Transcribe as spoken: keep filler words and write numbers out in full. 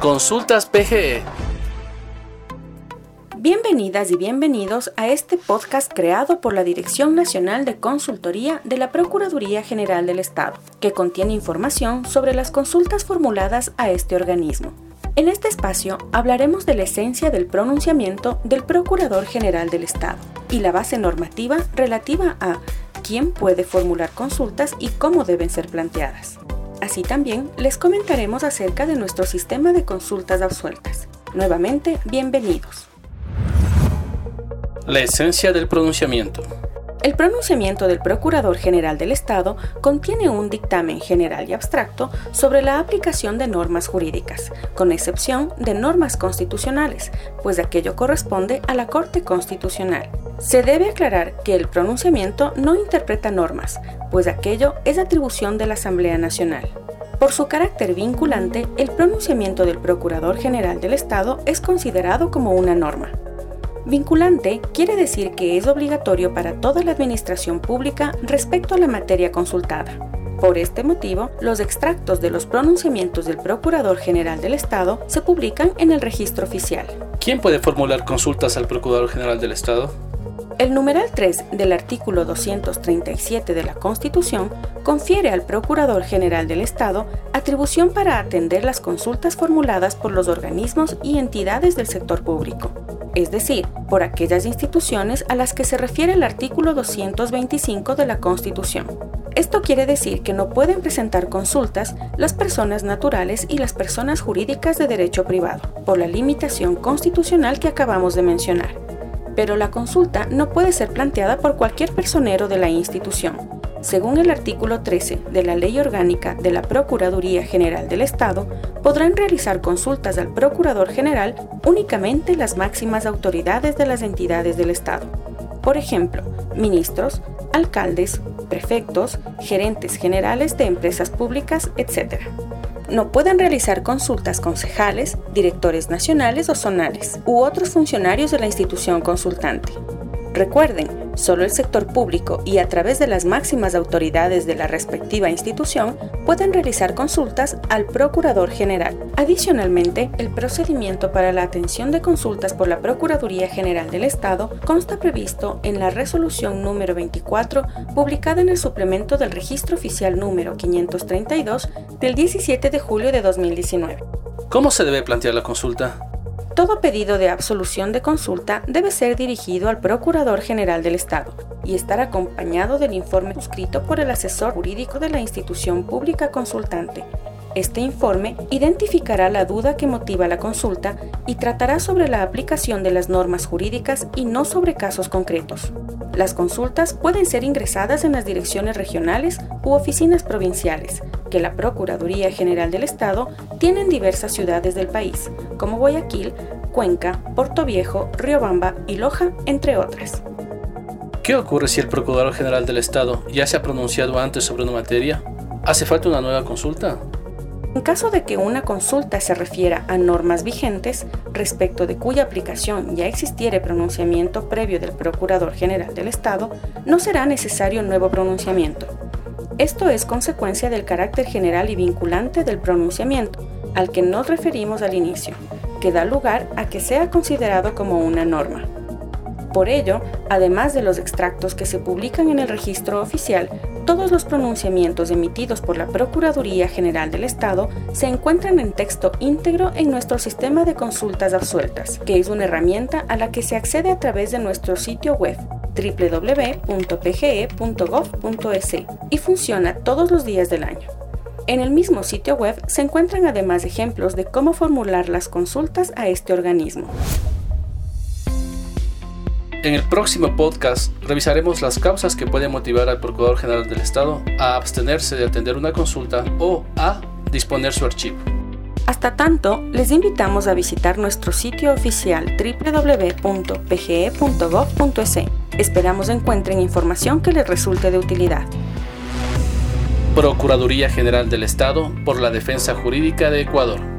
Consultas P G E. Bienvenidas y bienvenidos a este podcast creado por la Dirección Nacional de Consultoría de la Procuraduría General del Estado, que contiene información sobre las consultas formuladas a este organismo. En este espacio hablaremos de la esencia del pronunciamiento del Procurador General del Estado y la base normativa relativa a quién puede formular consultas y cómo deben ser planteadas. Así también les comentaremos acerca de nuestro sistema de consultas absueltas. Nuevamente, bienvenidos. La esencia del pronunciamiento. El pronunciamiento del Procurador General del Estado contiene un dictamen general y abstracto sobre la aplicación de normas jurídicas, con excepción de normas constitucionales, pues aquello corresponde a la Corte Constitucional. Se debe aclarar que el pronunciamiento no interpreta normas, pues aquello es atribución de la Asamblea Nacional. Por su carácter vinculante, el pronunciamiento del Procurador General del Estado es considerado como una norma. Vinculante quiere decir que es obligatorio para toda la administración pública respecto a la materia consultada. Por este motivo, los extractos de los pronunciamientos del Procurador General del Estado se publican en el Registro Oficial. ¿Quién puede formular consultas al Procurador General del Estado? El numeral tres del artículo doscientos treinta y siete de la Constitución confiere al Procurador General del Estado atribución para atender las consultas formuladas por los organismos y entidades del sector público, es decir, por aquellas instituciones a las que se refiere el artículo doscientos veinticinco de la Constitución. Esto quiere decir que no pueden presentar consultas las personas naturales y las personas jurídicas de derecho privado, por la limitación constitucional que acabamos de mencionar. Pero la consulta no puede ser planteada por cualquier personero de la institución. Según el artículo trece de la Ley Orgánica de la Procuraduría General del Estado, podrán realizar consultas al Procurador General únicamente las máximas autoridades de las entidades del Estado. Por ejemplo, ministros, alcaldes, prefectos, gerentes generales de empresas públicas, etcétera. No pueden realizar consultas concejales, directores nacionales o zonales u otros funcionarios de la institución consultante. Recuerden, solo el sector público y a través de las máximas autoridades de la respectiva institución pueden realizar consultas al Procurador General. Adicionalmente, el procedimiento para la atención de consultas por la Procuraduría General del Estado consta previsto en la resolución número veinticuatro, publicada en el suplemento del Registro Oficial número quinientos treinta y dos del diecisiete de julio de dos mil diecinueve. ¿Cómo se debe plantear la consulta? Todo pedido de absolución de consulta debe ser dirigido al Procurador General del Estado y estar acompañado del informe suscrito por el asesor jurídico de la institución pública consultante. Este informe identificará la duda que motiva la consulta y tratará sobre la aplicación de las normas jurídicas y no sobre casos concretos. Las consultas pueden ser ingresadas en las direcciones regionales u oficinas provinciales, que la Procuraduría General del Estado tiene en diversas ciudades del país, como Guayaquil, Cuenca, Portoviejo, Riobamba y Loja, entre otras. ¿Qué ocurre si el Procurador General del Estado ya se ha pronunciado antes sobre una materia? ¿Hace falta una nueva consulta? En caso de que una consulta se refiera a normas vigentes, respecto de cuya aplicación ya existiere pronunciamiento previo del Procurador General del Estado, no será necesario nuevo pronunciamiento. Esto es consecuencia del carácter general y vinculante del pronunciamiento, al que nos referimos al inicio, que da lugar a que sea considerado como una norma. Por ello, además de los extractos que se publican en el Registro Oficial, todos los pronunciamientos emitidos por la Procuraduría General del Estado se encuentran en texto íntegro en nuestro sistema de consultas absueltas, que es una herramienta a la que se accede a través de nuestro sitio web doble u doble u doble u punto p g e punto gov punto e s y funciona todos los días del año. En el mismo sitio web se encuentran además ejemplos de cómo formular las consultas a este organismo. En el próximo podcast revisaremos las causas que pueden motivar al Procurador General del Estado a abstenerse de atender una consulta o a disponer su archivo. Hasta tanto, les invitamos a visitar nuestro sitio oficial doble u doble u doble u punto p g e punto gov punto e s. Esperamos encuentren información que les resulte de utilidad. Procuraduría General del Estado por la Defensa Jurídica de Ecuador.